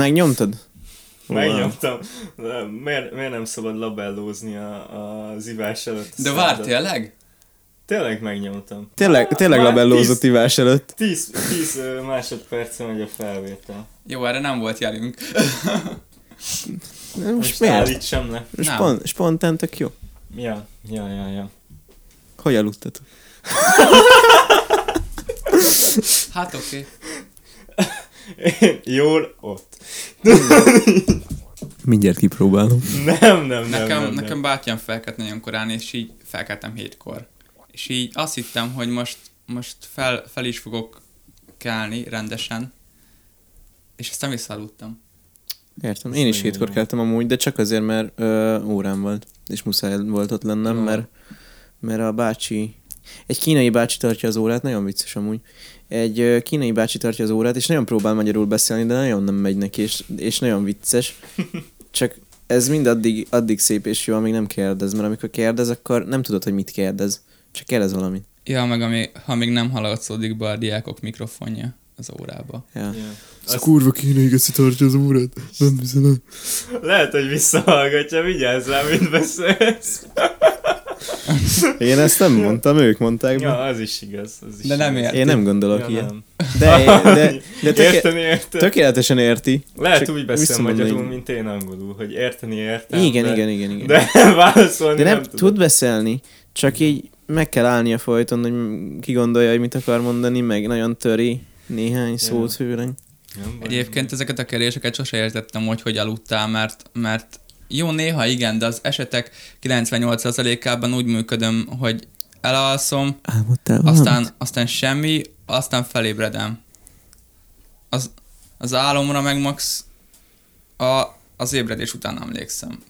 Megnyomtad? Megnyomtam. Miért nem szabad labellózni az ivás előtt? De várj, tényleg? Tényleg megnyomtam. Tényleg labellózott ivás előtt. 10 másodpercen megy a felvétel. Jó, erre nem volt jelünk. Most állítsam le. Spontán tök jó. Ja. Hogy aludtatok? Hát oké. Okay. Jól ott. Mindjárt kipróbálom. Nem. Nekem bátyám felkelt nagyon korán, és így felkeltem 7-kor. És így azt hittem, hogy most fel is fogok kelni rendesen, és aztán visszaaludtam. Értem, én is 7-kor keltem amúgy, de csak azért, mert órám volt, és muszáj volt ott lennem, mert a bácsi, egy kínai bácsi tartja az órát, nagyon vicces amúgy, egy kínai bácsi tartja az órát, és nagyon próbál magyarul beszélni, de nagyon nem megy neki, és nagyon vicces, csak ez mind addig szép és jó, amíg nem kérdez, mert amikor kérdez, akkor nem tudod, hogy mit kérdez. Csak kérdez valamit. Ja, meg ha még nem haladszódik be a diákok mikrofonja az órába. Ja. Yeah. Ez a kurva kínai geci tartja az órát. Nem bizony. Lehet, hogy visszahallgatja, vigyázz rá, mint beszélsz. Én ezt nem mondtam, ők mondták be. Ja, az is igaz. De nem érti. Én nem gondolok ilyet. De tökéletesen érti. Lehet úgy beszél magyarul, mint én angolul, hogy érteni értem. Igen. De válaszolni nem tud beszélni, csak így meg kell állnia folyton, hogy ki gondolja, hogy mit akar mondani, meg nagyon töri néhány szót hőreny. Egyébként ezeket a kérdéseket sose értettem, hogy aludtál, mert jó, néha igen, de az esetek 98%-ában úgy működöm, hogy elalszom, aztán semmi, aztán felébredem. Az álomra meg max az ébredés után emlékszem.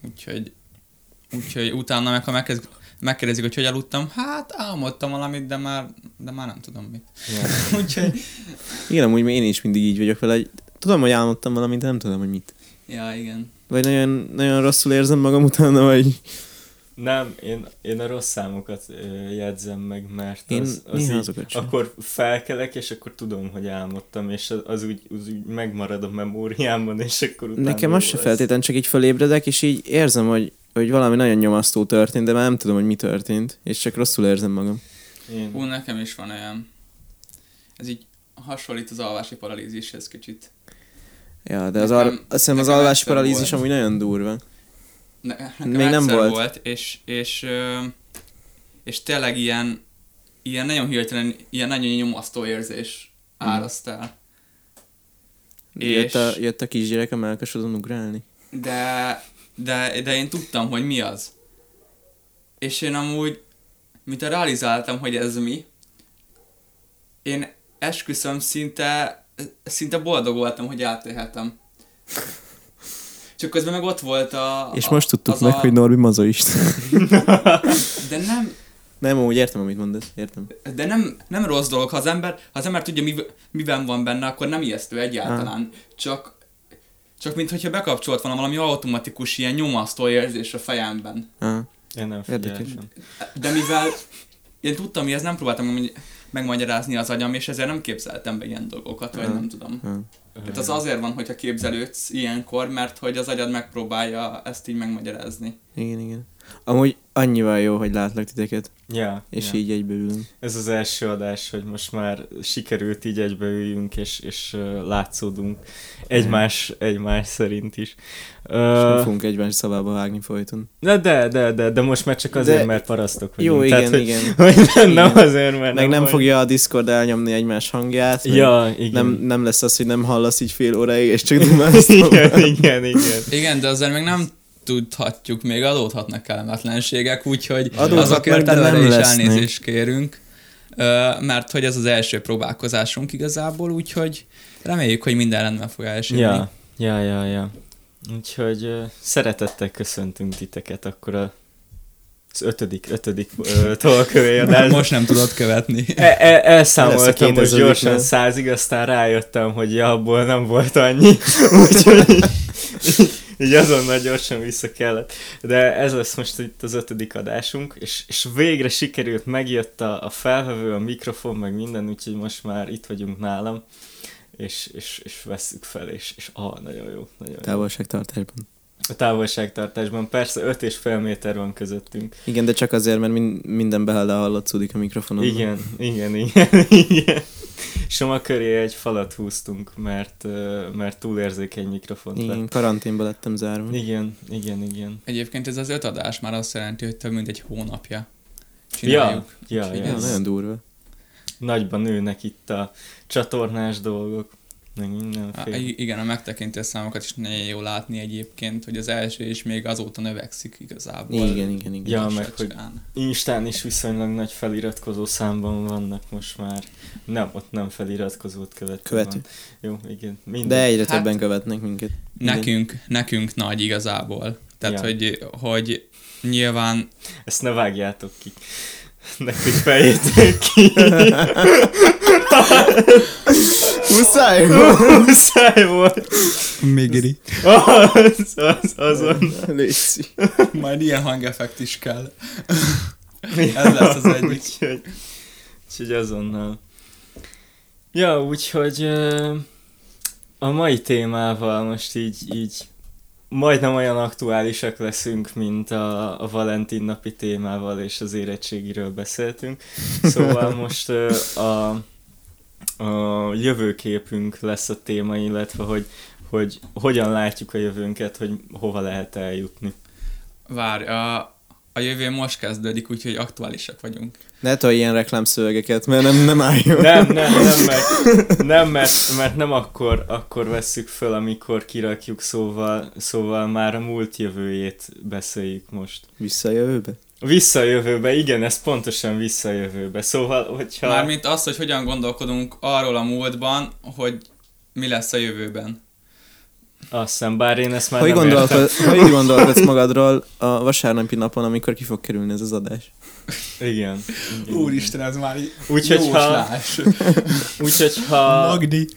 Úgyhogy utána meg, ha megkérdezik, hogy aludtam, hát álmodtam valamit, de már nem tudom mit. Úgyhogy... Igen, amúgy én is mindig így vagyok vele, hogy tudom, hogy álmodtam valamit, de nem tudom, hogy mit. Ja, igen. Vagy nagyon, nagyon rosszul érzem magam utána, vagy... Nem, én a rossz számokat jegyzem meg, mert az így, akkor felkelek, és akkor tudom, hogy álmodtam, és az úgy megmarad a memóriámban, és akkor utána... Nekem az se feltétlenül, csak így fölébredek, és így érzem, hogy valami nagyon nyomasztó történt, de már nem tudom, hogy mi történt, és csak rosszul érzem magam. Hú, nekem is van olyan. Ez így hasonlít az alvási paralízishez kicsit. Ja, de azt hiszem az alvási paralízis amúgy nagyon durva. Még nem volt. És tényleg ilyen nagyon hirtelen, ilyen nagyon nyomasztó érzés áraszt el. Jött a kisgyerek a melkasodon ugrálni. De én tudtam, hogy mi az. És én amúgy, mint realizáltam, hogy ez mi, én esküszöm szinte boldog voltam, hogy átélhetem. Csak közben meg ott volt a... És most tudtuk meg, hogy Norbi mazoista. De nem... Nem, úgy értem, amit mondasz, értem. De nem rossz dolog, ha az ember tudja, miben van benne, akkor nem ijesztő egyáltalán. Csak minthogyha bekapcsolt volna valami automatikus, ilyen nyomasztó érzés a fejemben. Én nem figyeltem. De mivel én tudtam, hogy ezt nem próbáltam megmagyarázni az agyam, és ezért nem képzeltem be ilyen dolgokat, vagy nem tudom. Tehát az azért van, hogyha képzelődsz ilyenkor, mert hogy az agyad megpróbálja ezt így megmagyarázni. Igen. Amúgy annyival jó, hogy látlak titeket. Ja. És így egybeülünk. Ez az első adás, hogy most már sikerült így egybeüljünk, és látszódunk egymás szerint is. És nem fogunk egymás szavába vágni folyton. De most már csak azért, mert parasztok vagyunk. Jó, igen. Hogy nem azért, mert meg nem fogja a Discord elnyomni egymás hangját. Ja, igen. Nem lesz az, hogy nem hallasz így fél óráig, és csak dumálsz. Igen. Igen, de azért meg nem tudhatjuk, még adódhatnak kellemetlenségek, úgyhogy azokért előre is elnézést kérünk, mert hogy ez az első próbálkozásunk igazából, úgyhogy reméljük, hogy minden rendben fog elsülni. Ja. Úgyhogy szeretettel köszöntünk titeket akkor az ötödik tolkövélyadásban. Most nem tudod követni. Elszámoltam most gyorsan 100-ig, aztán rájöttem, hogy abból nem volt annyi. Úgyhogy... Így azonnal gyorsan vissza kellett. De ez lesz most itt az 5. adásunk, és végre sikerült, megjött a felvevő, a mikrofon, meg minden, úgyhogy most már itt vagyunk nálam. és vesszük fel, és nagyon jó. Nagyon jó. Távolságtartásban. A távolságtartásban, persze 5,5 méter van közöttünk. Igen, de csak azért, mert minden hallatszódik a mikrofonon. Igen. Soma köré egy falat húztunk, mert túlérzékeny mikrofont lett. Igen, karanténba lettem zárva. Igen. Egyébként ez az 5 adás már azt jelenti, hogy több mint egy hónapja csináljuk. Ja, nagyon durva. Nagyban nőnek itt a csatornás dolgok. Igen, a megtekintő számokat is nagyon jó látni egyébként, hogy az első is még azóta növekszik igazából. Igen. Ja, meg hogy Instán is viszonylag nagy feliratkozó számban vannak most már. Nem, ott nem feliratkozót követő. Jó, igen. Minden. De egyre többen követnek minket. Nekünk nagy igazából. Tehát, hogy nyilván... Ezt ne vágjátok ki. Nekünk feljétek ki. Muszáj volt. Migri. Azon. Léci. Majd ilyen hangeffekt is kell. Ez lesz az egyik. Úgyhogy azonnal. Ja, úgyhogy a mai témával most így majdnem olyan aktuálisak leszünk, mint a Valentin napi témával és az érettségiről beszéltünk. Szóval most a jövőképünk lesz a téma, illetve hogy hogyan látjuk a jövőnket, hogy hova lehet eljutni. Várj, a jövő most kezdődik, úgyhogy aktuálisak vagyunk. Ne tolj ilyen reklámszövegeket, mert nem álljon. Nem, mert nem akkor vesszük föl, amikor kirakjuk, szóval már a múlt jövőjét beszéljük most. Visszajövőbe, igen, ez pontosan visszajövőbe. Szóval, hogyha... Mármint azt, hogy hogyan gondolkodunk arról a múltban, hogy mi lesz a jövőben. Azt hiszem, bár én ezt már nem értem. Ha így gondolkodsz magadról a vasárnapi napon, amikor ki fog kerülni ez az adás. Igen. Úristen, ez már jóslás. Úgyhogy ha... Magdi.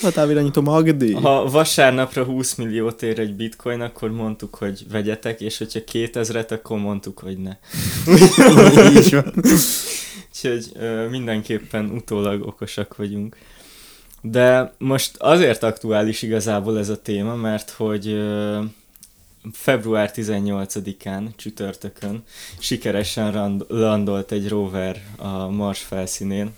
Hatávirányító Magdi. Ha vasárnapra 20 milliót ér egy bitcoin, akkor mondtuk, hogy vegyetek, és hogyha 2000-et, akkor mondtuk, hogy ne. Így van. Úgyhogy mindenképpen utólag okosak vagyunk. De most azért aktuális igazából ez a téma, mert hogy február 18-án, csütörtökön sikeresen landolt egy rover a Mars felszínén,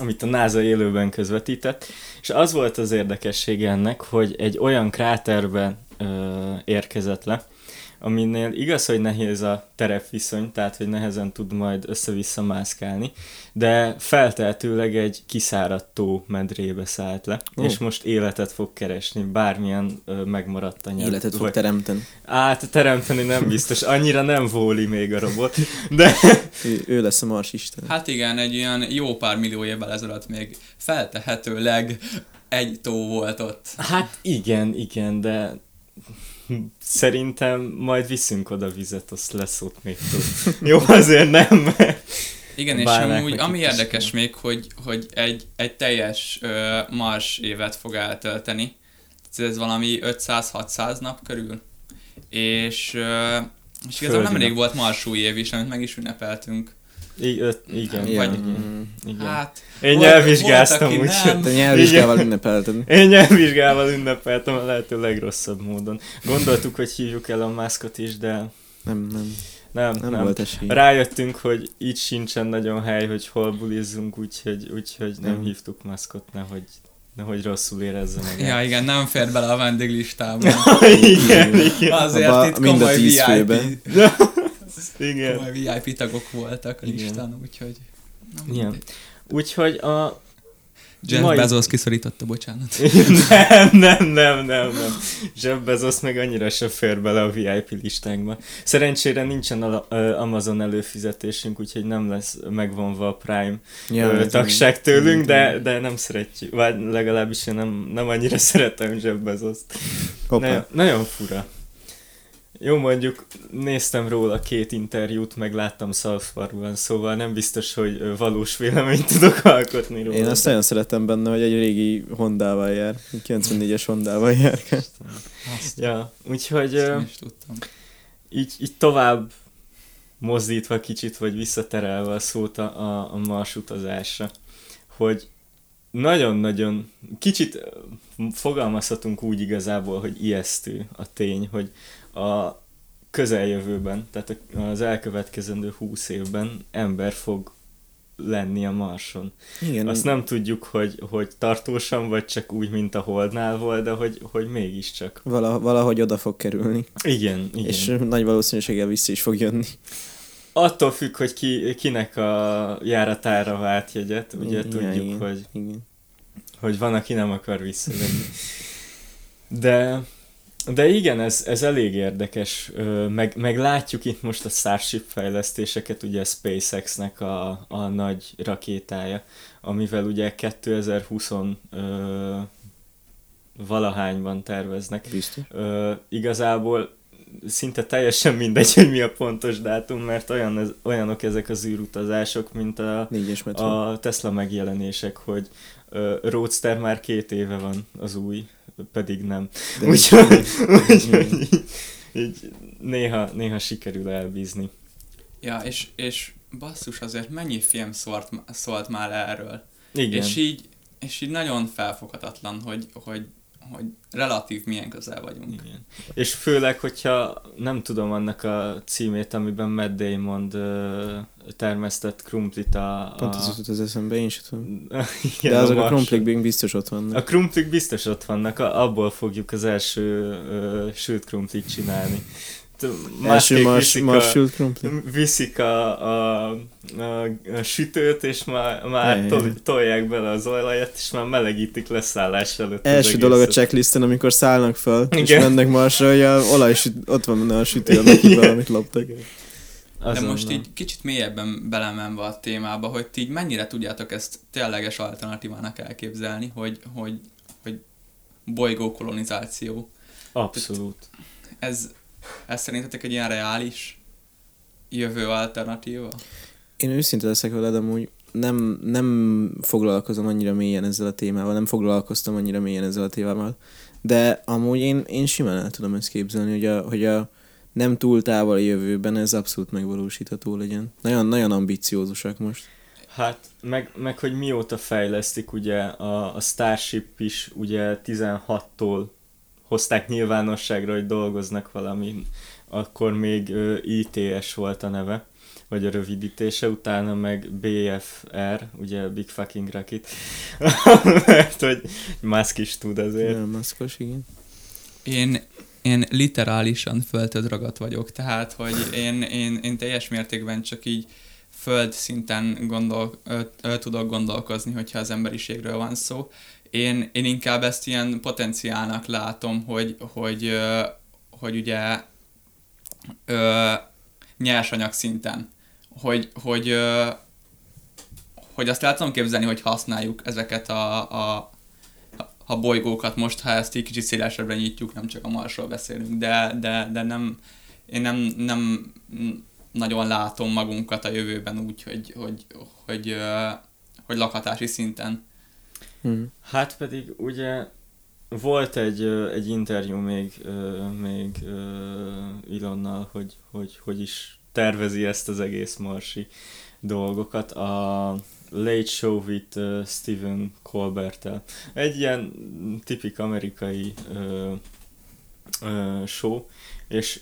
amit a NASA élőben közvetített, és az volt az érdekessége ennek, hogy egy olyan kráterbe érkezett le, aminél igaz, hogy nehéz a terepviszony, tehát hogy nehezen tud majd össze-vissza mászkálni, de feltehetőleg egy kiszáradt tó medrébe szállt le, és most életet fog keresni, bármilyen megmaradt anyag. Életet fog teremteni. Teremteni nem biztos, annyira nem vóli még a robot, de... ő lesz a Mars isten. Hát igen, egy olyan jó pár millió évvel ezelőtt még feltehetőleg egy tó volt ott. Hát igen, de... Szerintem majd viszünk oda vizet, azt lesz ott még tud. Jó, azért nem. Igen, és amúgy, ami érdekes még, hogy egy teljes Mars évet fog eltölteni. Ez valami 500-600 nap körül. És igazából nemrég volt Marsúj év is, amit meg is ünnepeltünk. Igen. Hát, én nyelvvizsgáztam úgyhogy. Te nyelvvizsgával ünnepeltem. Én nyelvvizsgával ünnepeltem a lehető legrosszabb módon. Gondoltuk, hogy hívjuk el a mászkot is, de... Nem volt esély. Rájöttünk, hogy itt sincsen nagyon hely, hogy hol bulizzunk, úgyhogy nem hívtuk mászkot, nehogy rosszul érezze meg. Ja, igen, nem fér bele a vendéglistában. igen. Azért itt komoly VIP. Igen. Komoly VIP tagok voltak a listán, úgyhogy... Igen. Úgyhogy a... Jeff Bezos kiszorította, bocsánat. Nem. Jeff Bezos meg annyira se fér bele a VIP listánkba. Szerencsére nincsen Amazon előfizetésünk, úgyhogy nem lesz megvonva a Prime tagság tőlünk, de nem szeretjük. Vagy legalábbis én nem annyira szeretem Jeff Bezost. Nagyon fura. Jó, mondjuk néztem róla 2 interjút, meg láttam South Parkban, szóval nem biztos, hogy valós véleményt tudok alkotni róla. Én azt nagyon szeretem benne, hogy egy régi Hondával jár, 94-es Hondával jár. Ja, úgyhogy így tovább mozdítva kicsit, vagy visszaterelve a szót a Mars utazásra, hogy nagyon-nagyon, kicsit fogalmazhatunk úgy igazából, hogy ijesztő a tény, hogy a közeljövőben, tehát az elkövetkezendő 20 évben ember fog lenni a Marson. Igen. Azt nem tudjuk, hogy tartósan, vagy csak úgy, mint a Holdnál volt, de hogy mégiscsak. Valahogy oda fog kerülni. Igen, igen. És nagy valószínűséggel vissza is fog jönni. Attól függ, hogy kinek a járatára vált jegyet, ugye igen, tudjuk, igen, hogy, igen. Hogy van, aki nem akar visszajönni. De igen, ez elég érdekes, meg látjuk itt most a Starship fejlesztéseket, ugye a SpaceX-nek a nagy rakétája, amivel ugye 2020-valahányban terveznek. Biztos. Igazából szinte teljesen mindegy, hogy mi a pontos dátum, mert olyanok ezek az űrutazások, mint a Tesla megjelenések, hogy Roadster már 2 éve van az új, pedig nem. Úgyhogy így néha sikerül elbízni. Ja, és basszus, azért mennyi film szólt már erről. Igen. És így nagyon felfoghatatlan, hogy relatív milyen közel vagyunk. Igen. És főleg, hogyha nem tudom annak a címét, amiben Matt Damon termesztett krumplit Pont az jutott az eszembe, én sem tudom. De azok a krumplik biztos ott vannak. A krumplik biztos ott vannak, abból fogjuk az első sült krumplit csinálni. Viszik a sütőt, és már tolják bele az olajat, és már melegítik leszállás előtt. Első dolog a checklisten, amikor szállnak fel, igen. És mennek Marsra, hogy ott van a sütő, amikben, amit loptak. De most így kicsit mélyebben belemenve a témába, hogy ti így mennyire tudjátok ezt tényleges alternatívának elképzelni, hogy bolygókolonizáció. Abszolút. Ez szerintetek egy ilyen reális jövő alternatíva? Én őszinte leszek veled, amúgy nem foglalkozom annyira mélyen ezzel a témával, nem foglalkoztam annyira mélyen ezzel a témával, de amúgy én simán el tudom ezt képzelni, hogy a nem túl távoli jövőben ez abszolút megvalósítható legyen. Nagyon-nagyon ambiciózusak most. Hát, meg hogy mióta fejlesztik, ugye a Starship is ugye 16-tól hozták nyilvánosságra, hogy dolgoznak valami, akkor még ITS volt a neve, vagy a rövidítése, utána meg BFR, ugye Big Fucking Rocket, mert hogy Musk is tud azért. Ja, Muskos, igen. Én literálisan földhöz ragadt vagyok, tehát, hogy én teljes mértékben csak így földszinten tudok gondolkozni, hogyha az emberiségről van szó. Én inkább ezt ilyen potenciálnak látom, hogy ugye nyersanyag szinten, hogy azt el tudom képzelni, hogy használjuk ezeket a bolygókat most, ha ezt így kicsit szélesebbre nyitjuk, nem csak a Marsról beszélünk, de nem, én nem nagyon látom magunkat a jövőben úgy, hogy lakhatási szinten. Hát pedig ugye volt egy interjú még Elonnal, hogy is tervezi ezt az egész marsi dolgokat, a Late Show with Stephen Colbert-tel. Egy ilyen tipik amerikai show,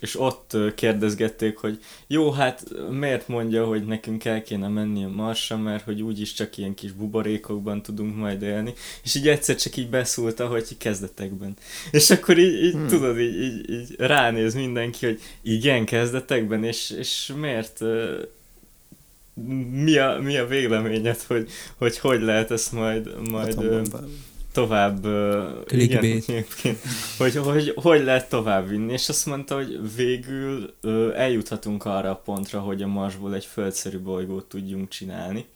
és ott kérdezgették, hogy jó, hát miért mondja, hogy nekünk el kéne menni a Marsra, mert hogy úgyis csak ilyen kis buborékokban tudunk majd élni, és így egyszer csak így beszúrta, hogy kezdetekben. És akkor így tudod, így ránéz mindenki, hogy igen, kezdetekben, és miért... Mi a véleményed, hogy lehet ezt majd tovább... Clickbait. Igen, hogy lehet tovább vinni, és azt mondta, hogy végül eljuthatunk arra a pontra, hogy a Marsból egy földszerű bolygót tudjunk csinálni.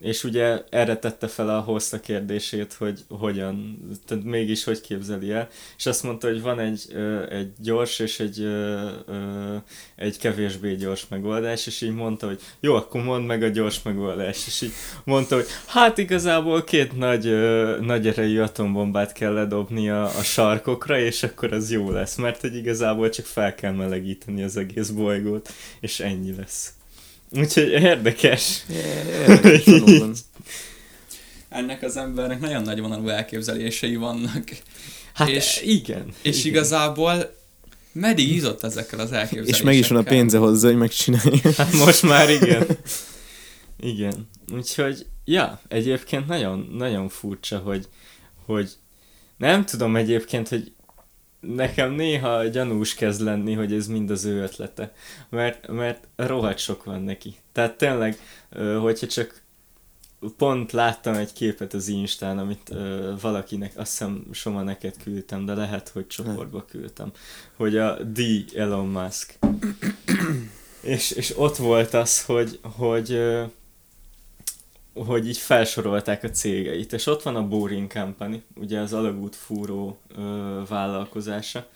És ugye erre tette fel a host a kérdését, hogy hogyan, tehát mégis hogy képzeli el, és azt mondta, hogy van egy gyors és egy kevésbé gyors megoldás, és így mondta, hogy jó, akkor mondd meg a gyors megoldás, és így mondta, hogy hát igazából 2 nagy erejű atombombát kell ledobni a sarkokra, és akkor az jó lesz, mert hogy igazából csak fel kell melegíteni az egész bolygót, és ennyi lesz. Úgyhogy érdekes. ennek az embernek nagyon nagyvonalú elképzelései vannak. Hát és, igen. És igen. Igazából meddig izott ezekkel az elképzelésekkel. És meg is van a pénze hozzá, hogy megcsinálja. Hát most már igen. Igen. Úgyhogy, ja, egyébként nagyon, nagyon furcsa, hogy nem tudom egyébként, hogy nekem néha gyanús kezd lenni, hogy ez mind az ő ötlete, mert rohadt sok van neki. Tehát tényleg, hogyha csak pont láttam egy képet az Instán, amit valakinek, azt hiszem Soma neked küldtem, de lehet, hogy csoportba küldtem, hogy a D. Elon Musk. és ott volt az, hogy így felsorolták a cégeit, és ott van a Boring Company, ugye az alagútfúró vállalkozása,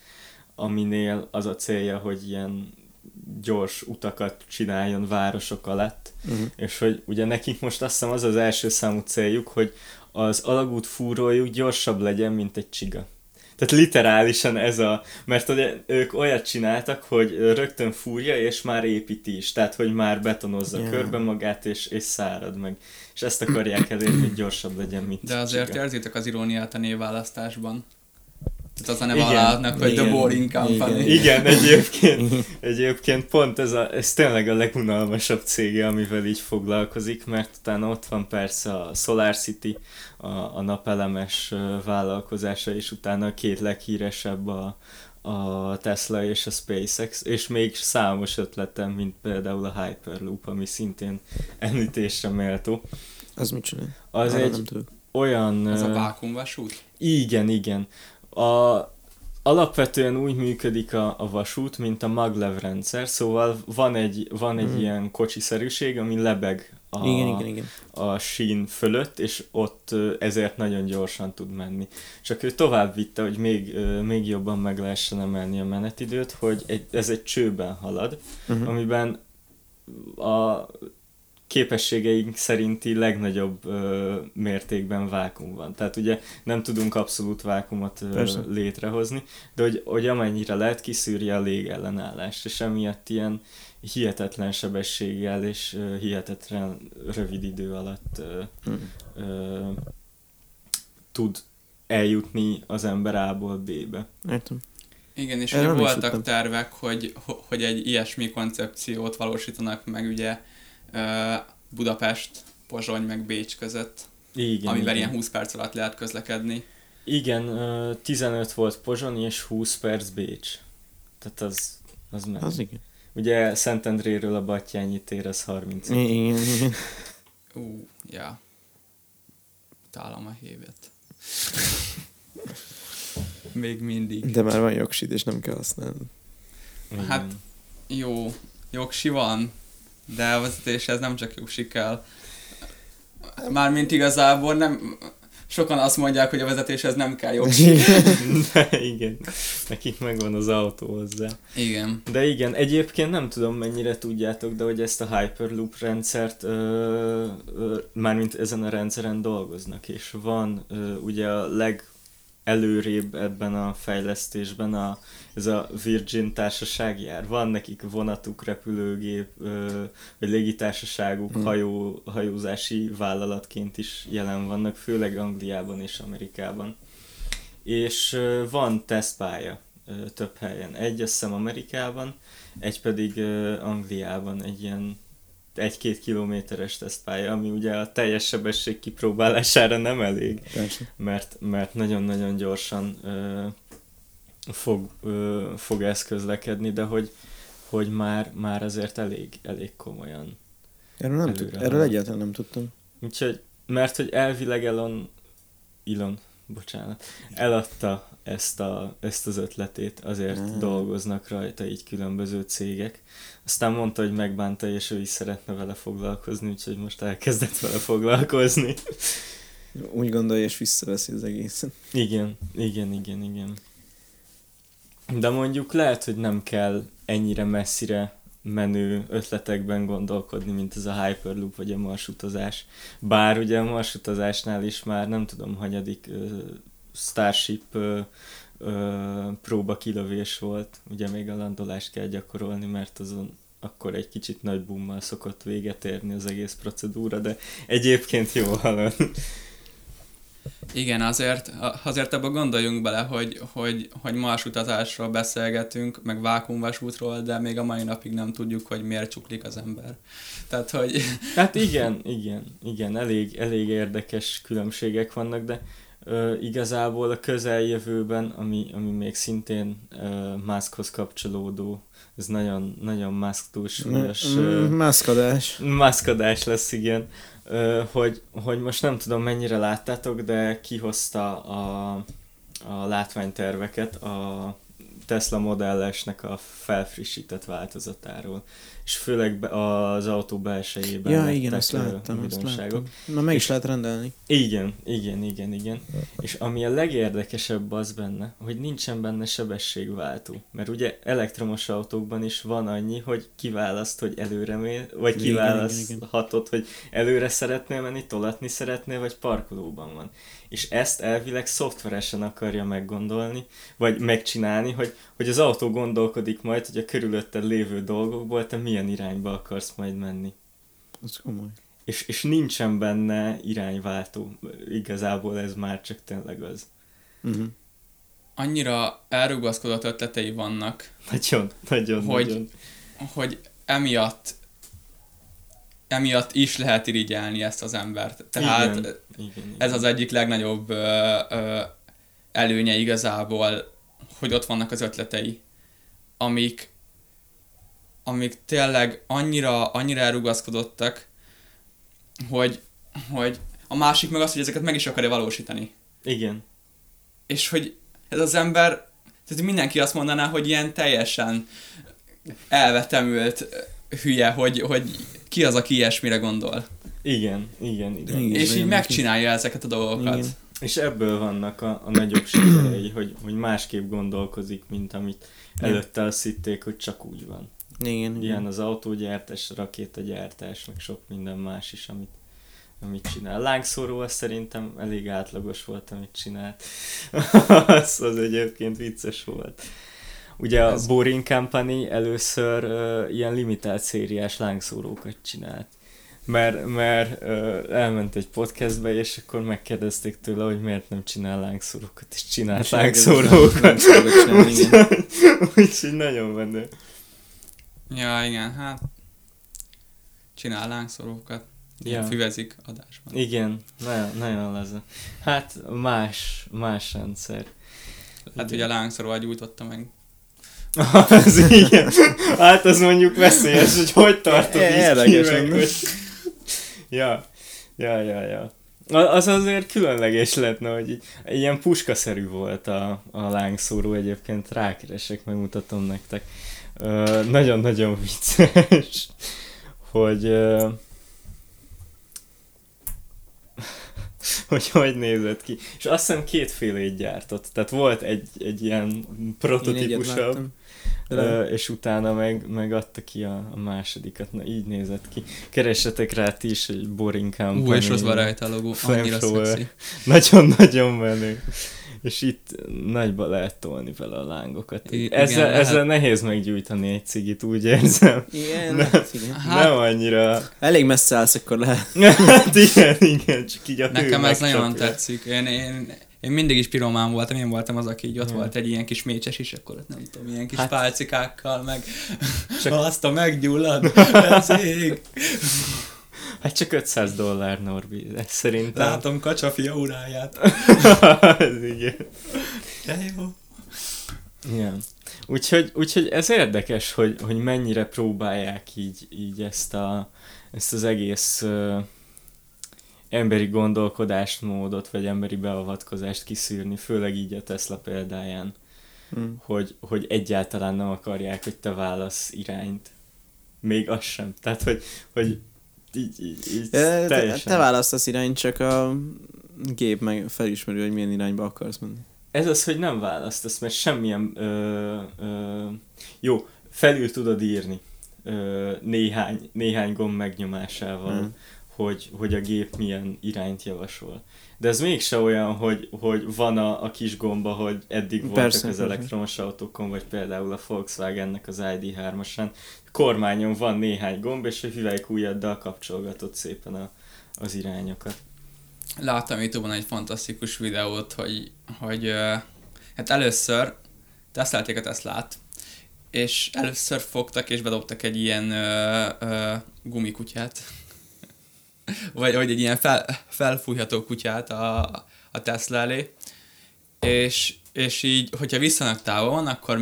aminél az a célja, hogy ilyen gyors utakat csináljon városok alatt, és hogy ugye nekik most azt hiszem az az első számú céljuk, hogy az alagútfúrójuk gyorsabb legyen, mint egy csiga. Tehát literálisan ez a... Mert ugye ők olyat csináltak, hogy rögtön fúrja, és már építi is. Tehát, hogy már betonozza körbe magát, és szárad meg. És ezt akarják elérni, hogy gyorsabb legyen, mint de azért csiga. Érzitek az iróniát a névválasztásban. Tehát aztán nem alálnak, hogy The Boring Company. Igen, egyébként pont ez tényleg a legunalmasabb cége, amivel így foglalkozik, mert utána ott van persze a SolarCity, a napelemes vállalkozása, és utána a két leghíresebb a Tesla és a SpaceX, és még számos ötletem, mint például a Hyperloop, ami szintén említésre méltó. Az mit csinál? Az arra egy olyan... Ez a vákuumvasút? Igen. Alapvetően úgy működik a vasút, mint a maglev rendszer, szóval van egy ilyen kocsiszerűség, ami lebeg a sín fölött, és ott ezért nagyon gyorsan tud menni. Csak ő tovább vitte, hogy még jobban meg lehessen emelni a menetidőt, hogy ez egy csőben halad, amiben a képességeink szerinti legnagyobb mértékben vákuum van. Tehát ugye nem tudunk abszolút vákuumot létrehozni, de hogy amennyire lehet, kiszűrje a légellenállást, és emiatt ilyen hihetetlen sebességgel és hihetetlen rövid idő alatt tud eljutni az ember A-ból B-be. Értem. Igen, és ugye voltak tervek, hogy egy ilyesmi koncepciót valósítanak meg ugye Budapest, Pozsony meg Bécs között, amivel ilyen 20 perc alatt lehet közlekedni. Igen, 15 volt Pozsony és 20 perc Bécs. Tehát az meg. Az igen. Ugye Szentendréről a Battyányi tér, az 30. Igen. Ja. Utálom a hévet. Még mindig. De már van jogsid, és nem kell használni. Hát, jó. Jogsi van. De elvezetéshez nem csak jogsi kell. Mármint igazából nem... Sokan azt mondják, hogy a vezetéshez nem kell jogsi. Igen. Nekik megvan az autó hozzá. Igen. De igen, egyébként nem tudom mennyire tudjátok, de hogy ezt a Hyperloop rendszert, mármint ezen a rendszeren dolgoznak, és van ugye a legelőrébb ebben a fejlesztésben ez a Virgin társaság jár. Van nekik vonatuk, repülőgép, vagy légitársaságuk, hajózási vállalatként is jelen vannak, főleg Angliában és Amerikában. És van tesztpálya több helyen. Egy azt hiszem Amerikában, egy pedig Angliában egy ilyen 1-2 kilométeres tesztpálya, ami ugye a teljes sebesség kipróbálására nem elég, mert nagyon-nagyon gyorsan fog ez közlekedni, de hogy már azért elég komolyan. Erről egyáltalán nem tudtam. Úgyhogy, mert hogy elvileg Elon eladta ezt az ötletét, azért dolgoznak rajta így különböző cégek. Aztán mondta, hogy megbánta, és ő is szeretne vele foglalkozni, úgyhogy most elkezdett vele foglalkozni. Úgy gondolja, és visszaveszi az egészen. Igen. De mondjuk lehet, hogy nem kell ennyire messzire menő ötletekben gondolkodni, mint ez a Hyperloop vagy a marsutazás. Bár ugye a marsutazásnál is már nem tudom, hanyadik Starship próbakilövés volt. Ugye még a landolást kell gyakorolni, mert azon akkor egy kicsit nagy bummal szokott véget érni az egész procedúra, de egyébként jó halad. Igen, azért abba gondoljunk bele, hogy marsutazásról beszélgetünk, meg vákuumvasútról, de még a mai napig nem tudjuk, hogy miért csuklik az ember. Tehát, hogy... Hát igen, elég érdekes különbségek vannak, de igazából a közeljövőben, ami még szintén Muskhoz kapcsolódó, ez nagyon, nagyon Musk-túl súlyos... Muskadás lesz, igen. Hogy most nem tudom mennyire láttátok, de kihozta a látványterveket a Tesla Model S-nek a felfrissített változatáról. És főleg az autó belsejében igen, azt láttam. Na, meg is lehet rendelni. Igen. És ami a legérdekesebb az benne, hogy nincsen benne sebességváltó. Mert ugye elektromos autókban is van annyi, hogy kiválaszt, hogy előre mér, vagy kiválaszthatod, hogy előre szeretnél menni, tolatni szeretnél, vagy parkolóban van. És ezt elvileg szoftveresen akarja meggondolni, vagy megcsinálni, hogy az autó gondolkodik majd, hogy a körülötted lévő dolgokból te milyen irányba akarsz majd menni. Ez komoly. És nincsen benne irányváltó. Igazából ez már csak tényleg az. Uh-huh. Annyira elrugaszkodott ötletei vannak. Nagyon. Hogy emiatt is lehet irigyelni ezt az embert. Tehát igen. Ez az egyik legnagyobb előnye igazából, hogy ott vannak az ötletei, amik tényleg annyira elrugaszkodottak, hogy a másik meg az, hogy ezeket meg is akarja valósítani. Igen. És hogy ez az ember, tehát mindenki azt mondaná, hogy ilyen teljesen elvetemült hülye, hogy ki az, aki ilyesmire gondol. Igen. És így megcsinálja ezeket a dolgokat. Igen. És ebből vannak a nagyobb sikerei, hogy másképp gondolkozik, mint amit előtte azt hitték, hogy csak úgy van. Igen. Az autógyártás, rakétagyártás, meg sok minden más is, amit csinál. Lángszóró az szerintem elég átlagos volt, amit csinált. az egyébként vicces volt. Ugye a Boring Company először ilyen limitált szériás lángszórókat csinált. Mert elment egy podcastbe, és akkor megkérdezték tőle, hogy miért nem csinál lángszórókat, és csinált lángszórókat. Úgyhogy nagyon menő. Ja, igen, hát csinál lángszórókat, füvezik adásban. Igen, nagyon laza. Hát más rendszer. Hát ugye a lángszóró gyújtotta meg. Az igen. Hát az mondjuk veszélyes, hogy tartod így kívül. Ja. Az azért különleges lehetne, hogy így, ilyen puskaszerű volt a lángszóró egyébként, rákeresek, megmutatom nektek. Nagyon-nagyon vicces, hogy nézett ki. És azt hiszem kétfélét gyártott, tehát volt egy ilyen prototípusabb, és utána meg adta ki a másodikat. Na, így nézett ki. Keressetek rá ti is, hogy Boring Company. És az van rajta a logó, annyira szexi. Nagyon-nagyon menő. És itt nagyba lehet tolni vele a lángokat. Ezzel nehéz meggyújtani egy cigit, úgy érzem. Igen, nem annyira... Elég messze állsz, akkor lehet. Hát igen, csak így a nekem ez nagyon tetszik. Én mindig is piromán voltam, én voltam az, aki így ott volt egy ilyen kis mécses is, akkor nem tudom, ilyen kis pálcikákkal, meg csak azt a meggyullad, ez ég. Hát csak $500, Norbi, ez szerintem. Látom kacsafia óráját. Ez igen. De jó. Igen. Úgyhogy ez érdekes, hogy mennyire próbálják így ezt az egész emberi gondolkodásmódot, vagy emberi beavatkozást kiszűrni, főleg így a Tesla példáján, hogy egyáltalán nem akarják, hogy te válasz irányt. Még az sem. Tehát, hogy így te választasz irányt, csak a gép meg felismeri, hogy milyen irányba akarsz menni. Ez az, hogy nem választasz, mert semmilyen jó, felül tudod írni néhány gomb megnyomásával, hogy a gép milyen irányt javasol. De ez mégse olyan, hogy van a kis gomba, hogy eddig voltak az elektromos autókon, vagy például a Volkswagennek az ID3-asán. Kormányon van néhány gomb, és a hüvelykujjaddal kapcsolgatod szépen az irányokat. láttam YouTube-on egy fantasztikus videót, hogy hát először tesztelték a Teslát, és először fogtak és bedobtak egy ilyen gumikutyát, vagy egy ilyen felfújható kutyát a Tesla elé, és így, hogyha viszonylag távol van, akkor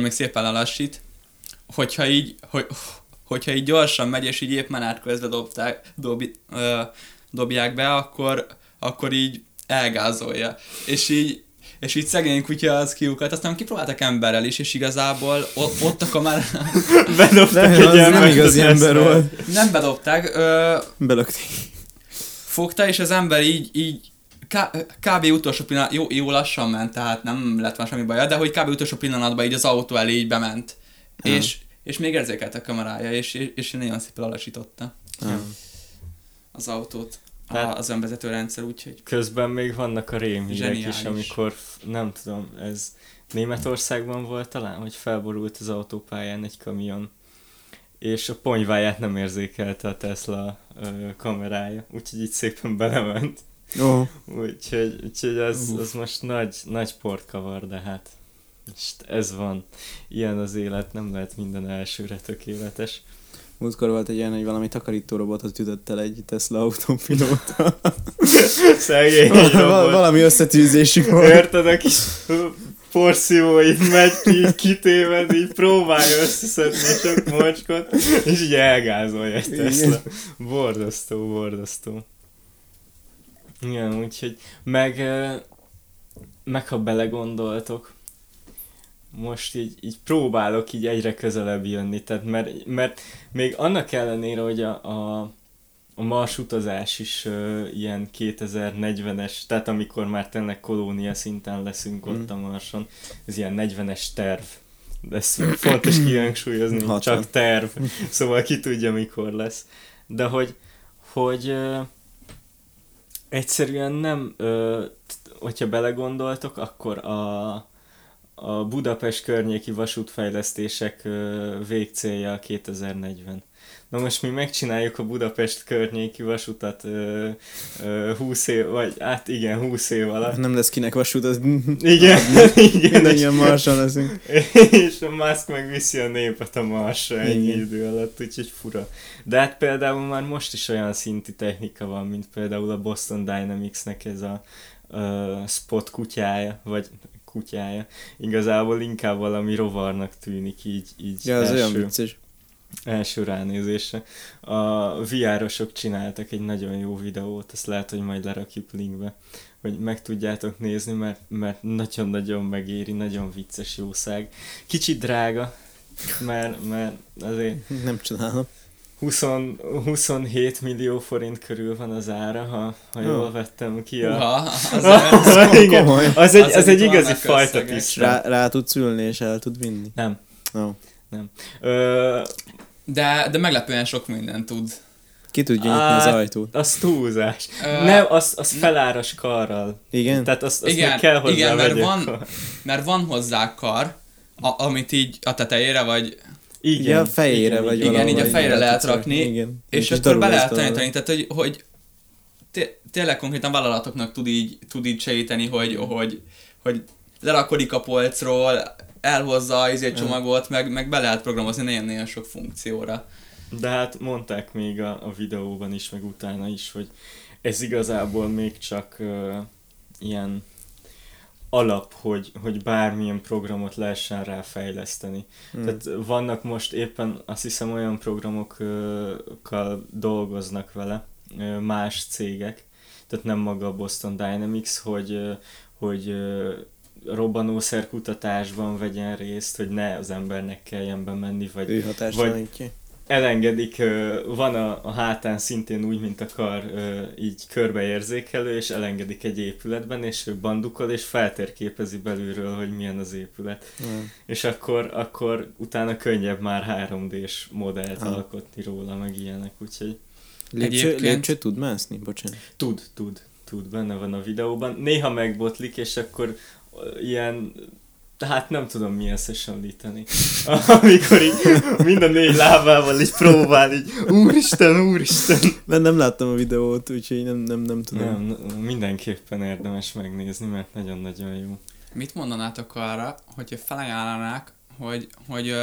még szépen lelassít, hogyha így gyorsan megy, és így épp menet közben dobják be, akkor így elgázolja. És így szegény kutya az kiukat, aztán kipróbáltak emberrel is, és igazából ott a kamerán... bedobták egy ember. Nem igazi ember volt. Nem bedobták. Belökték. Fogta, és az ember így kb. Utolsó pillanat, jó lassan ment, tehát nem lett már semmi baja, de hogy kb. Utolsó pillanatban így az autó elé így bement. Hmm. És még érzékelt a kamerája, és nagyon szépen alacsította az autót. Az önvezető rendszer, úgyhogy... Közben még vannak a rémhírek is, amikor, nem tudom, ez Németországban volt talán, hogy felborult az autópályán egy kamion, és a ponyváját nem érzékelte a Tesla kamerája, úgyhogy így szépen belement. Oh. Úgyhogy az most nagy port kavar, de hát ez van. Ilyen az élet, nem lehet minden elsőre tökéletes. Múltkor volt egy ilyen, hogy valami takarítórobotot ütött el egy Tesla autópilóta. Szegény robot. Valami összetűzésük volt. Érted, a kis porszívóit megy ki, kitéved, így próbálja összeszedni csak mocskot, és így elgázolja egy Tesla. Borzasztó. Igen, úgyhogy, meg ha belegondoltok, most így próbálok így egyre közelebb jönni, tehát mert még annak ellenére, hogy a Mars utazás is ilyen 2040-es, tehát amikor már tényleg kolónia szinten leszünk ott a Marson, ez ilyen 40-es terv. Ez fontos kihangsúlyozni, csak terv, szóval ki tudja mikor lesz. De hogy egyszerűen nem, hogyha belegondoltok, akkor a Budapest környéki vasútfejlesztések végcélja 2040. Na most mi megcsináljuk a Budapest környéki vasutat 20 év, vagy hát igen, 20 év alatt. Nem lesz kinek vasút, az... Igen. Mindannyian Marson leszünk. És a Musk megviszi a népet a Marsra ennyi idő alatt, úgyhogy fura. De hát például már most is olyan szintű technika van, mint például a Boston Dynamics-nek ez a spot kutyája, vagy... Igazából inkább valami rovarnak tűnik így ja, az első ránézésre. A VR-osok csináltak egy nagyon jó videót, ezt lehet, hogy majd lerakjuk linkbe, hogy meg tudjátok nézni, mert nagyon-nagyon megéri, nagyon vicces jószág. Kicsit drága, mert azért... Nem csinálom. 27 millió forint körül van az ára, ha jól vettem ki a... Az egy igazi fajta tisztre. Rá tudsz ülni és el tud vinni? Nem. De meglepően sok mindent tud. Ki tudja nyitni az ajtót? Az túlzás. Nem, az feláras karral. Igen? Tehát azt kell hozzá vegyek. Mert van hozzá kar, amit így a tetejére vagy... Igen, a fejére vagy valahol. Igen, így a fejére lehet rakni, igen. És akkor be lehet tanítani, tehát hogy tényleg konkrétan vállalatoknak tud így segíteni, hogy lerakodik a polcról, elhozza egy csomagot, meg be lehet programozni nagyon-nagyon sok funkcióra. De hát mondták még a videóban is, meg utána is, hogy ez igazából még csak ilyen alap, hogy bármilyen programot lehessen rá fejleszteni. Tehát vannak most éppen, azt hiszem, olyan programokkal dolgoznak vele más cégek, tehát nem maga a Boston Dynamics, hogy robbanószerkutatásban vegyen részt, hogy ne az embernek kelljen bemenni, vagy... Ő hatástalanítja. Elengedik, van a hátán szintén úgy, mint a kar, így körbeérzékelő, és elengedik egy épületben, és ő bandukol, és feltérképezi belülről, hogy milyen az épület. És akkor utána könnyebb már 3D-s modellt alkotni róla, meg ilyenek, úgyhogy... Lépcső tud mászni? Bocsánat. Tud, benne van a videóban. Néha megbotlik, és akkor ilyen... Hát nem tudom milyen összehasonlítani. Amikor így mind a négy lábával így próbál, így úristen. Mert nem láttam a videót, úgyhogy nem tudom. Nem, mindenképpen érdemes megnézni, mert nagyon-nagyon jó. Mit mondanátok arra, hogyha felajánlanák, hogy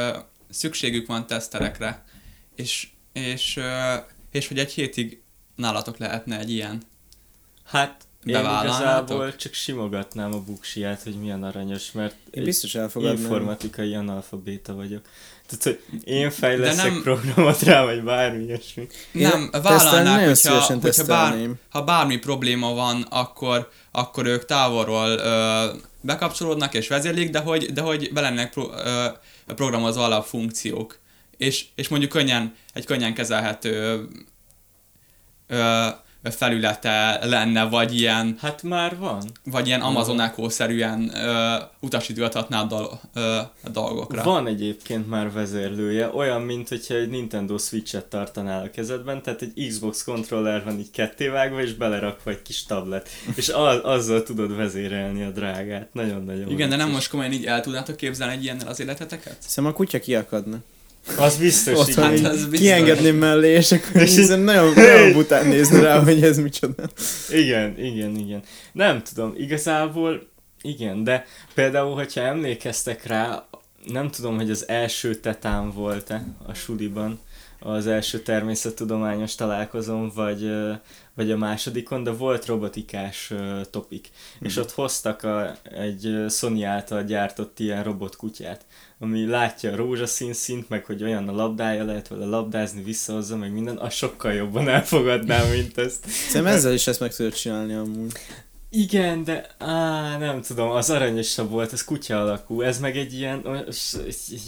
szükségük van teszterekre, és hogy egy hétig nálatok lehetne egy ilyen? Hát... Én igazából csak simogatnám a buksiját, hogy milyen aranyos, mert én biztos elfogadnám. Informatikai analfabéta vagyok. Tehát, hogy én fejleszek programot rá, vagy bármi ilyesmi. Nem, vállalnák, hogyha bármi probléma van, akkor ők távolról bekapcsolódnak és vezérlik, de hogy belennek programozva alapfunkciók. És mondjuk egy könnyen kezelhető... felülete lenne, vagy ilyen... Hát már van. Vagy ilyen Amazon Echo-szerűen utasítgathatnád a dolgokra. Van egyébként már vezérlője, olyan, mint hogyha egy Nintendo Switch-et tartanál a kezedben, tehát egy Xbox controller van így kettévágva, és belerakva egy kis tablet. És azzal tudod vezérelni a drágát. Nagyon-nagyon. Igen, de nem most komolyan így el tudnátok képzelni egy ilyennel az életeteket? Szerintem a kutya kiakadna. Az biztos, hogy hát kiengedném mellé, és akkor nagyon bután nézni rá, hogy ez micsoda. Igen. Nem tudom, igazából igen, de például, hogyha emlékeztek rá, nem tudom, hogy az első tetám volt-e a suliban, az első természettudományos találkozón, vagy a másodikon, de volt robotikás topik. És ott hoztak egy Sony által gyártott ilyen robotkutyát, ami látja a rózsaszín szint, meg hogy olyan a labdája, lehet vele labdázni, visszahozza, meg minden, az sokkal jobban elfogadnám, mint ezt. Szerintem ezzel is ezt meg tudod csinálni amúgy. Igen, de nem tudom, az aranyosabb volt, ez kutya alakú, ez meg egy ilyen,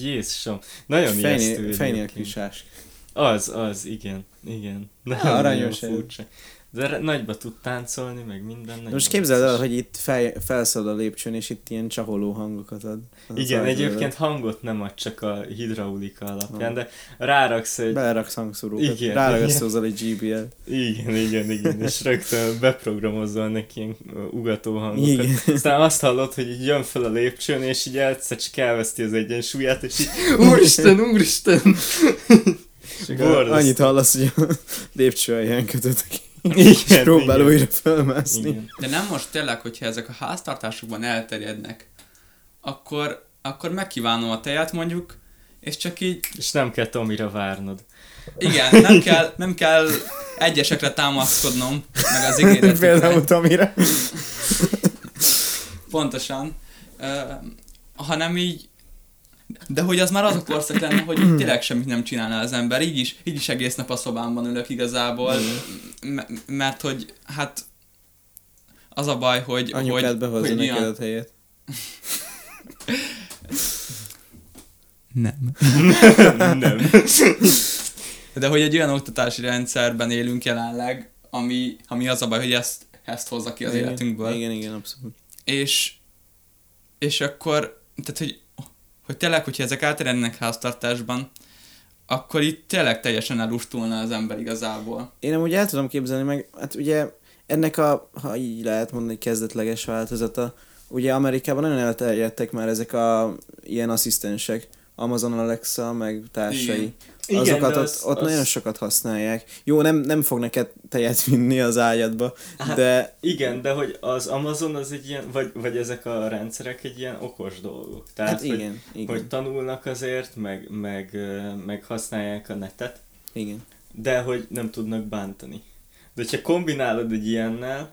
Jézusom, nagyon ijesztő. Fejnélkül sáska. Az, igen. Nem, aranyos furcsa. De nagyba tud táncolni, meg minden. Most képzeld el, hogy itt felszad a lépcsőn, és itt ilyen csaholó hangokat ad. Igen, egyébként hangot nem ad, csak a hidraulika alapján, de ráraksz egy... Beleraksz hangszórókat, ráragasztó hozzal egy GBL-t. Igen, és rögtön beprogramozzal neki ilyen ugató hangokat. Igen. Aztán azt hallod, hogy így jön fel a lépcsőn, és így egyszer csak elveszti az egyensúlyát, és így úristen! Annyit hallasz, hogy a lépcső alján kötöttek. Igen, próbál újra felmászni. Igen. De nem most tényleg, hogyha ezek a háztartásokban elterjednek, akkor megkívánom a teát mondjuk, és csak így... És nem kell Tomira várnod. Igen, nem kell egyesekre támaszkodnom, meg az ígéretekre. Például Tomira. Pontosan. Hanem így... De hogy az már az a korszak lenne, hogy tényleg semmit nem csinálna az ember, így is egész nap a szobámban ülök igazából, mert hogy hát az a baj, hogy... Anyukát behozza neked a helyét. Nem. De hogy egy olyan oktatási rendszerben élünk jelenleg, ami az a baj, hogy ezt hozza ki az életünkből. Igen, abszolút. És akkor, tehát hogy tényleg, hogyha ezek elterjednek háztartásban, akkor itt tényleg teljesen elustulna az ember igazából. Én amúgy el tudom képzelni meg, hát ugye ennek ha így lehet mondani, kezdetleges változata, ugye Amerikában nagyon elterjedtek már ezek a ilyen asszisztensek, Amazon Alexa, meg társai. Igen. Azokat ott nagyon sokat használják. Jó, nem fog neked tejet vinni az ágyadba, de... Igen, de hogy az Amazon az egy ilyen, vagy ezek a rendszerek egy ilyen okos dolgok. Tehát, hát igen. Hogy tanulnak azért, meg használják a netet, igen. De hogy nem tudnak bántani. De ha kombinálod egy ilyennel,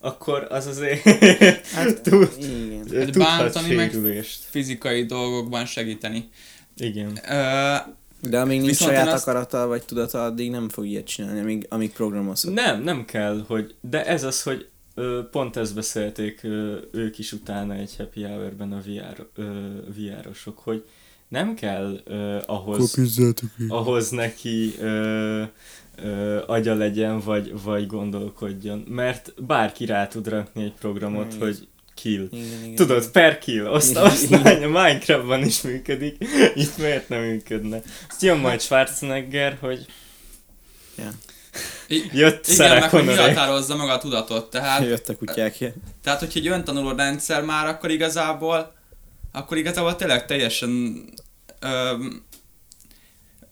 akkor az azért tudhat bántani, meg fizikai dolgokban segíteni. Igen. De amíg nincs saját akarata vagy tudata, addig nem fog ilyet csinálni, amíg programozhat. Nem kell, hogy... De ez az, hogy pont ezt beszélték ők is utána egy happy hourben a VR-osok, hogy nem kell ahhoz neki... agya legyen, vagy gondolkodjon. Mert bárki rá tud rakni egy programot, hogy kill. Igen. Tudod, per kill, osztály, a Minecraftban is működik, itt miért nem működne? Azt jön majd Schwarzenegger, hogy jött szerek honoré. Igen, meg határozza maga a tudatot, tehát... Jöttek kutyák. Tehát, hogyha egy öntanuló rendszer már, akkor igazából akkor igazából tényleg teljesen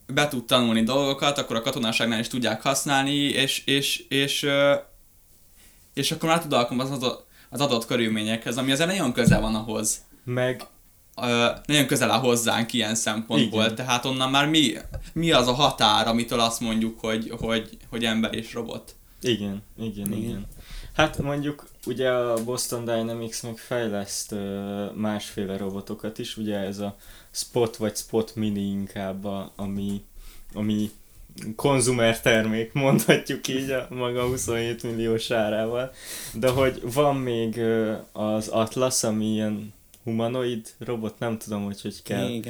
be tud tanulni dolgokat, akkor a katonáságnál is tudják használni, és akkor már tud alkalmazni az adott körülményekhez, ami azért nagyon közel van ahhoz. Meg... nagyon közel áll hozzánk ilyen szempontból, igen. Tehát onnan már mi az a határ, amitől azt mondjuk, hogy ember és robot? Igen. Hát mondjuk ugye a Boston Dynamics meg fejleszt másféle robotokat is, ugye ez a Spot vagy Spot Mini inkább, ami konzumer termék, mondhatjuk így a maga 27 milliós árával, de hogy van még az Atlas, ami ilyen humanoid robot, nem tudom, hogy kell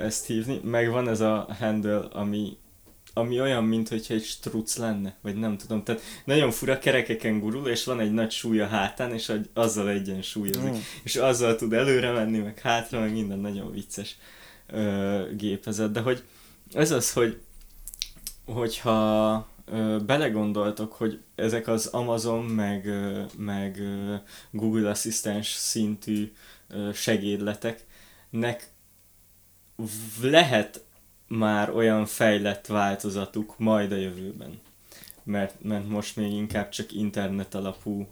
ezt hívni. Meg van ez a handle, ami olyan, mintha egy struc lenne, vagy nem tudom. Tehát nagyon fura kerekeken gurul, és van egy nagy súly a hátán, és azzal egyensúlyozik. És azzal tud előre menni, meg hátra, meg minden nagyon vicces gépezet. De hogy ez az, hogyha belegondoltok, hogy ezek az Amazon meg Google asszisztens szintű segédleteknek lehet már olyan fejlett változatuk majd a jövőben. Mert most még inkább csak internet alapú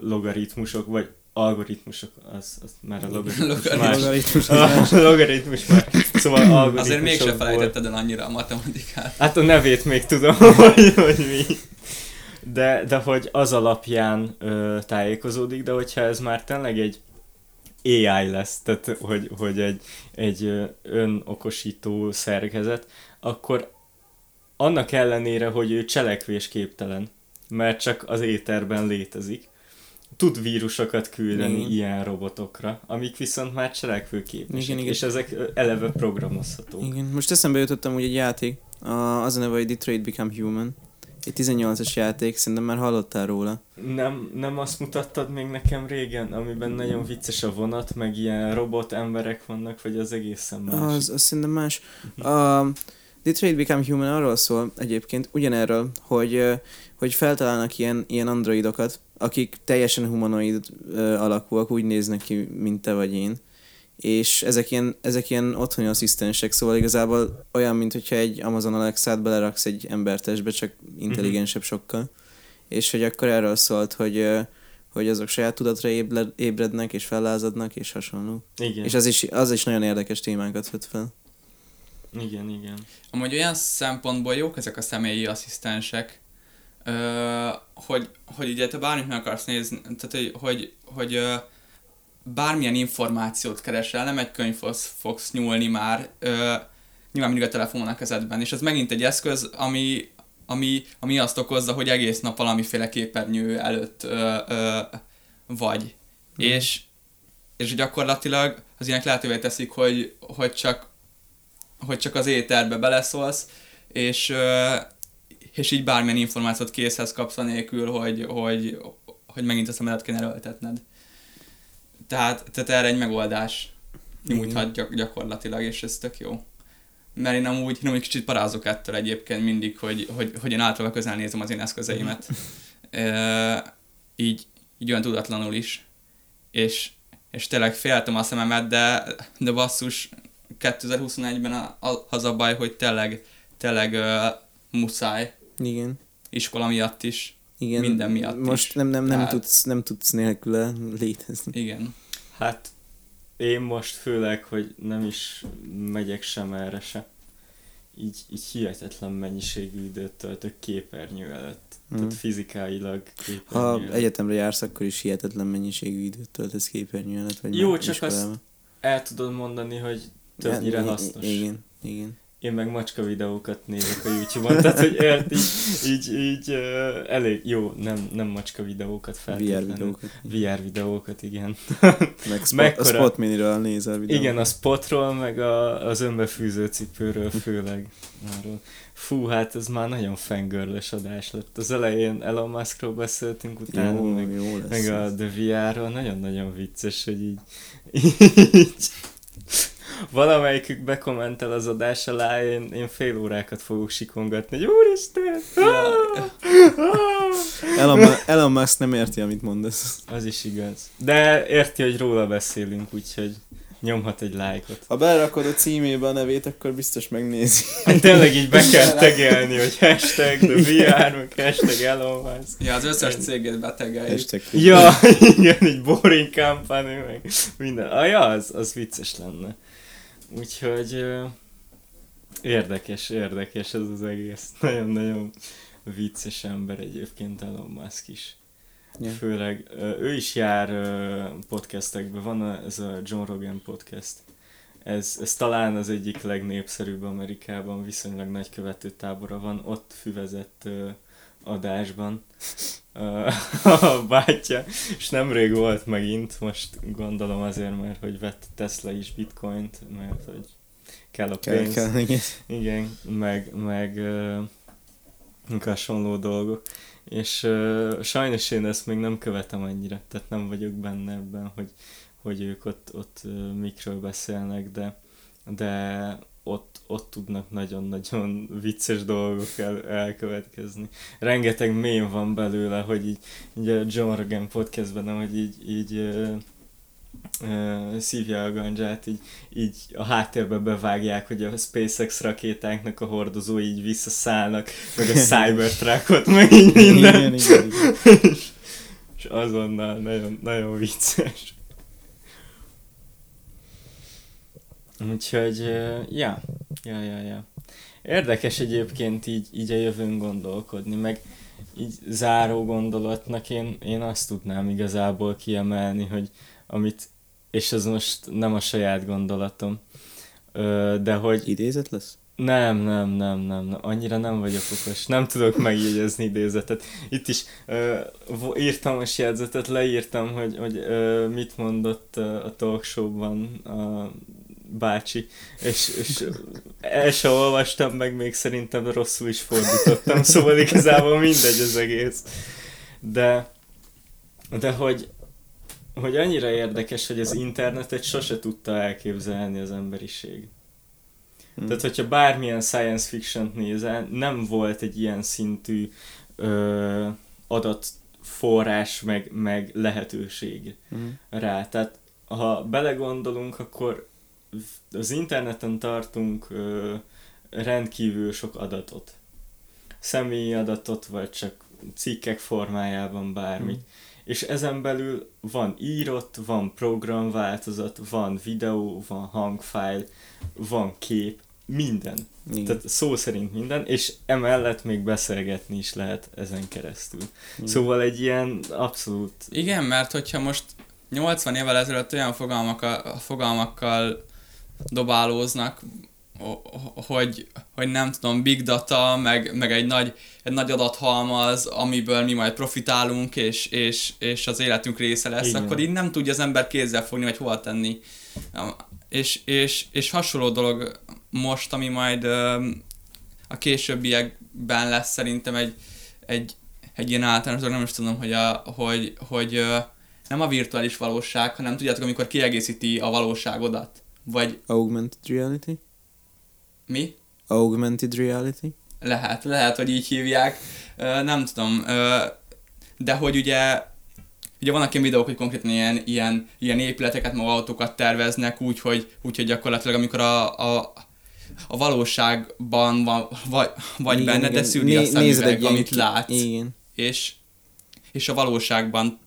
logaritmusok, vagy algoritmusok, az már a logaritmus már. Szóval algoritmusokból. Azért mégsem felejtetted el annyira a matematikát. Hát a nevét még tudom, hogy mi. De hogy az alapján tájékozódik, de hogyha ez már tényleg egy AI lesz, tehát hogy egy önokosító szerkezet, akkor annak ellenére, hogy ő cselekvésképtelen, mert csak az éterben létezik, tud vírusokat küldeni ilyen robotokra, amik viszont már cselekvőképesek, és ezek eleve programozhatók. Igen. Most eszembe jutottam úgy egy játék, az a neve, hogy Detroit Become Human. Egy 18-as játék, szerintem már hallottál róla. Nem azt mutattad még nekem régen, amiben nagyon vicces a vonat, meg ilyen robot emberek vannak, vagy az egészen más? Az szerintem más. Detroit Become Human arról szól egyébként, ugyanerről, hogy feltalálnak ilyen androidokat, akik teljesen humanoid alakúak, úgy néznek ki, mint te vagy én. És ezek ilyen otthoni asszisztensek, szóval igazából olyan, mintha egy Amazon Alexát beleraksz egy embertestbe, csak intelligensebb sokkal. És hogy akkor erről szólt, hogy azok saját tudatra ébrednek, és fellázadnak, és hasonló. Igen. És az is nagyon érdekes témákat vett fel. Igen. Amúgy olyan szempontból jók ezek a személyi asszisztensek, hogy ugye te bármit meg akarsz nézni, tehát hogy bármilyen információt keresel, nem egy könyvhoz fogsz nyúlni már, nyilván mindig a telefonon a kezedben, és ez megint egy eszköz, ami azt okozza, hogy egész nap valamiféle képernyő előtt vagy. És gyakorlatilag az ilyenek lehetővé teszik, hogy csak az éterbe beleszólsz, és így bármilyen információt készhez kapsz anélkül, hogy megint a szemedet kéne erőltetned. Tehát erre egy megoldás nyújthat gyakorlatilag, és ez tök jó. Mert én amúgy kicsit parázok ettől egyébként mindig, hogy én általában közel nézem az én eszközeimet. Így olyan tudatlanul is. És tényleg féltem a szememet, de basszus, 2021-ben az a baj, hogy tényleg muszáj. Igen. Iskola miatt is. Igen, minden miatt most is. Nem, tehát... nem tudsz nélküle létezni. Igen. Hát én most főleg, hogy nem is megyek sem erre se. Így hihetetlen mennyiségű időt töltök képernyő előtt. Tehát fizikailag képernyő előtt. Ha egyetemre jársz, akkor is hihetetlen mennyiségű időt töltesz képernyő előtt. Vagy jó, csak iskolában. Azt el tudod mondani, hogy többnyire hasznos. Igen. Én meg macska videókat nézek a YouTube-on, tehát hogy így elég jó, nem macska videókat feltétlenül. VR videókat, igen. Meg a Spot Miniről nézel videókat. Igen, a Spotról, meg az önbefűző cipőről főleg. Arról. Fú, hát ez már nagyon fangirl-ös adás lett. Az elején Elon Muskról beszéltünk, utána jó, meg a The VR-ról. Nagyon-nagyon vicces, hogy így valamelyikük bekommentel az adás alá, én fél órákat fogok sikongatni, hogy úristen! Elon Musk nem érti, amit mondasz. Az is igaz. De érti, hogy róla beszélünk, úgyhogy nyomhat egy lájkot. Ha berakod a címébe a nevét, akkor biztos megnézi. Tényleg így be kell tegelni, hogy hashtag the VR, meg hashtag Elon Musk. Ja, az összes céget betegeljük. Ja, igen, egy boring company, meg minden. Ja, az vicces lenne. Úgyhogy érdekes ez az egész. Nagyon-nagyon vicces ember egyébként Elon Musk is. Yeah. Főleg, ő is jár podcastekben, van ez a John Rogan podcast. Ez talán az egyik legnépszerűbb Amerikában, viszonylag nagy követőtábora van, ott füvezett adásban a bátyja, és nemrég volt megint, most gondolom azért, mert hogy vett Tesla is bitcoint, mert hogy kell a pénz. Igen, meg hasonló dolgok. És sajnos én ezt még nem követem annyira, tehát nem vagyok benne ebben, hogy ők ott mikről beszélnek, de ott tudnak nagyon-nagyon vicces dolgok elkövetkezni. Rengeteg mém van belőle, hogy így a John Rogan podcastben, hogy így szívja a gandzsát, így a háttérbe bevágják, hogy a SpaceX rakétáknak a hordozói így visszaszállnak, meg a Cybertruckot, meg így minden. Igen. És azonnal nagyon, nagyon vicces. Úgyhogy, ja. Érdekes egyébként így a jövőn gondolkodni, meg így záró gondolatnak én azt tudnám igazából kiemelni, hogy amit, és ez most nem a saját gondolatom, de hogy... Idézet lesz? Nem, annyira nem vagyok okos, nem tudok megjegyezni idézetet. Itt is írtam a jegyzetet, leírtam, hogy mit mondott a talk show-ban a bácsi, és el sem olvastam, meg még szerintem rosszul is fordítottam, szóval igazából mindegy az egész. De hogy annyira érdekes, hogy az internetet sose tudta elképzelni az emberiség. Tehát, hogyha bármilyen science fiction-t nézel, nem volt egy ilyen szintű adatforrás, meg lehetőség rá. Tehát, ha belegondolunk, akkor az interneten tartunk rendkívül sok adatot. Személyi adatot, vagy csak cikkek formájában bármit. És ezen belül van írott, van programváltozat, van videó, van hangfájl, van kép, minden. Igen. Tehát szó szerint minden, és emellett még beszélgetni is lehet ezen keresztül. Igen. Szóval egy ilyen abszolút... Igen, mert hogyha most 80 évvel ezelőtt olyan fogalmakkal dobálóznak, hogy nem tudom, big data, meg egy nagy adathalmaz, amiből mi majd profitálunk, és az életünk része lesz, igen. Akkor így nem tudja az ember kézzel fogni, vagy hova tenni. És hasonló dolog most, ami majd a későbbiekben lesz szerintem egy ilyen általános dolog, nem is tudom, hogy nem a virtuális valóság, hanem tudjátok, amikor kiegészíti a valóságodat. Vagy... Augmented reality? Mi? Augmented reality? Lehet, hogy így hívják. Nem tudom. De hogy ugye vannak ilyen videók, hogy konkrétan ilyen épületeket, maga autókat terveznek úgy, hogy gyakorlatilag amikor a valóságban vagy igen, benne, de szűri a szemüveg, amit látsz. Igen. És a valóságban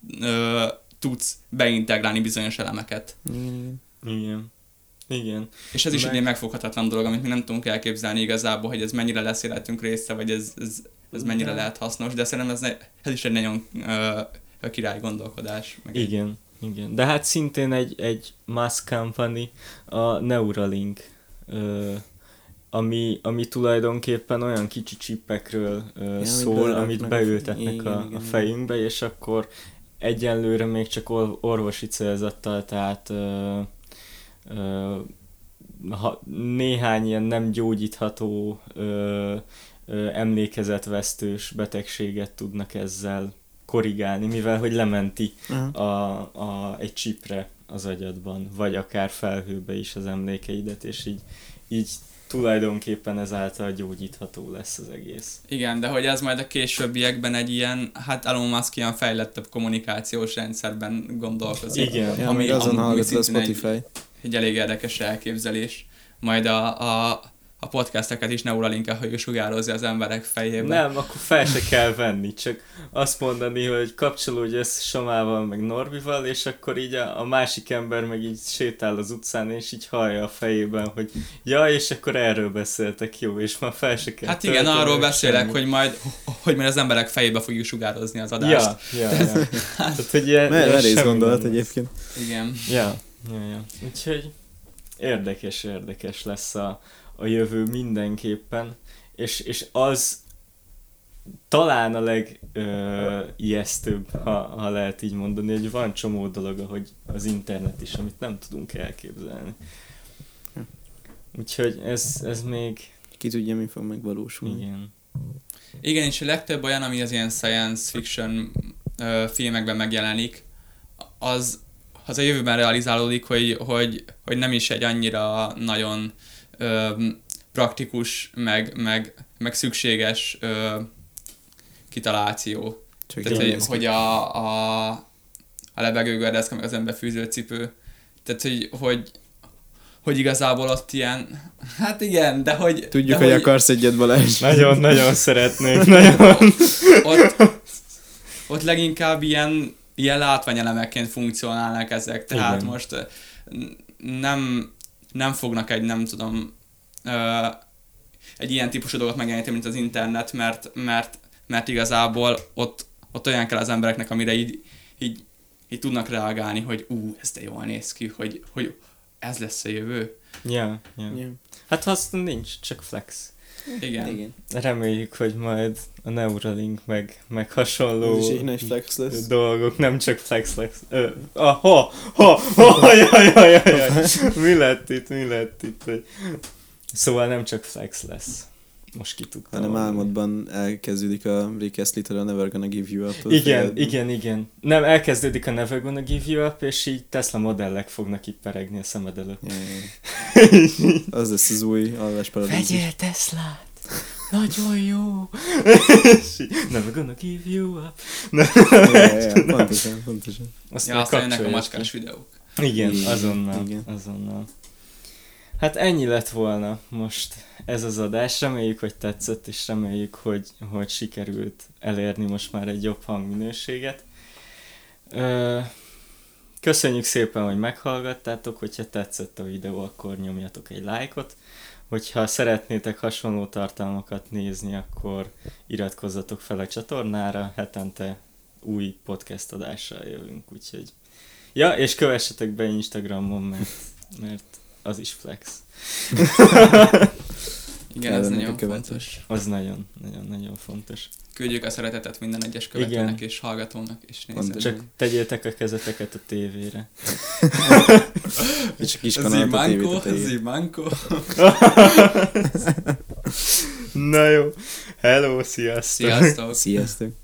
tudsz beintegrálni bizonyos elemeket. Igen. Igen. És ez is egy megfoghatatlan dolog, amit mi nem tudunk elképzelni igazából, hogy ez mennyire lesz életünk része, vagy ez mennyire lehet hasznos, de szerintem ez is egy nagyon király gondolkodás. Igen. De hát szintén egy Musk company, a Neuralink, ami tulajdonképpen olyan kicsi csipekről szól, amit beültetnek a fejünkbe, és akkor egyenlőre még csak orvosi célzattal, tehát... néhány ilyen nem gyógyítható emlékezetvesztős betegséget tudnak ezzel korrigálni, mivel hogy lementi egy csipre az agyadban, vagy akár felhőbe is az emlékeidet, és így tulajdonképpen ezáltal gyógyítható lesz az egész. Igen, de hogy ez majd a későbbiekben egy ilyen, hát Elon Musk ilyen fejlettebb kommunikációs rendszerben gondolkozik. Igen, ami azon hallgatod a Spotify. Egy elég érdekes elképzelés. Majd a podcasteket is Neuralink-el, hogy sugározza az emberek fejébe. Nem, akkor fel se kell venni, csak azt mondani, hogy kapcsolódj össze Somával, meg Norbival, és akkor így a másik ember meg így sétál az utcán, és így hallja a fejében, hogy ja, és akkor erről beszéltek, jó, és már fel se kell. Hát igen, arról beszélek, semmi. hogy majd az emberek fejébe fogjuk sugározni az adást. Ja. Tehát, hogy ilyen gondolat egyébként. Igen. Ja. Úgyhogy érdekes lesz a jövő mindenképpen, és az talán a legijesztőbb, ha lehet így mondani, hogy van csomó dolog, ahogy az internet is, amit nem tudunk elképzelni. Úgyhogy ez még... Ki tudja, mi fog megvalósulni. Igen, és a legtöbb olyan, ami az ilyen science fiction filmekben megjelenik, az a jövőben realizálódik, hogy nem is egy annyira nagyon praktikus, meg szükséges kitaláció. Tehát, hogy a lebegőgördeszka, meg az önbefűző cipő. Tehát, hogy igazából ott ilyen... Hát igen, de hogy... Tudjuk, de hogy akarsz egyet, Balázs. Nagyon szeretnék. Nagyon. Ott leginkább ilyen látványelemekként funkcionálnak ezek. Tehát igen. Most nem fognak egy, nem tudom, egy ilyen típusú dolgot megjeleníteni, mint az internet, mert igazából ott olyan kell az embereknek, amire így tudnak reagálni, hogy ez de jól néz ki, hogy ez lesz a jövő. Yeah. Hát azt nincs, csak flex. Igen. Reméljük, hogy majd a Neuralink meg hasonló dolgok nem csak flex lesz. Jaj. Mi lett itt? Szóval nem csak flex lesz. Most ki tudtam. Hanem álmodban elkezdődik a Rick Astley-től a Never Gonna Give You Up. Igen. Nem, elkezdődik a Never Gonna Give You Up, és így Tesla modellek fognak itt peregni a szemed előtt. Yeah. Az lesz az új alvásparadízis. Vegyél Teslát! Nagyon jó! Never Gonna Give You Up! Yeah. Pontosan. Aztán jönnek a macskás videók. Igen, azonnal. Hát ennyi lett volna most ez az adás, reméljük, hogy tetszett, és reméljük, hogy sikerült elérni most már egy jobb hangminőséget. Köszönjük szépen, hogy meghallgattátok, hogyha tetszett a videó, akkor nyomjatok egy lájkot, hogyha szeretnétek hasonló tartalmakat nézni, akkor iratkozzatok fel a csatornára, hetente új podcast adással jövünk, úgyhogy... Ja, és kövessetek be Instagramon, mert az is flex. Igen, ez nagyon fontos. Az nagyon fontos. Küldjük a szeretetet minden egyes követőnek és hallgatónak, és nézőnek. Csak tegyétek a kezeteket a tévére. És a kis kanált a tévét. Zimanko. Na jó. Hello, sziasztok.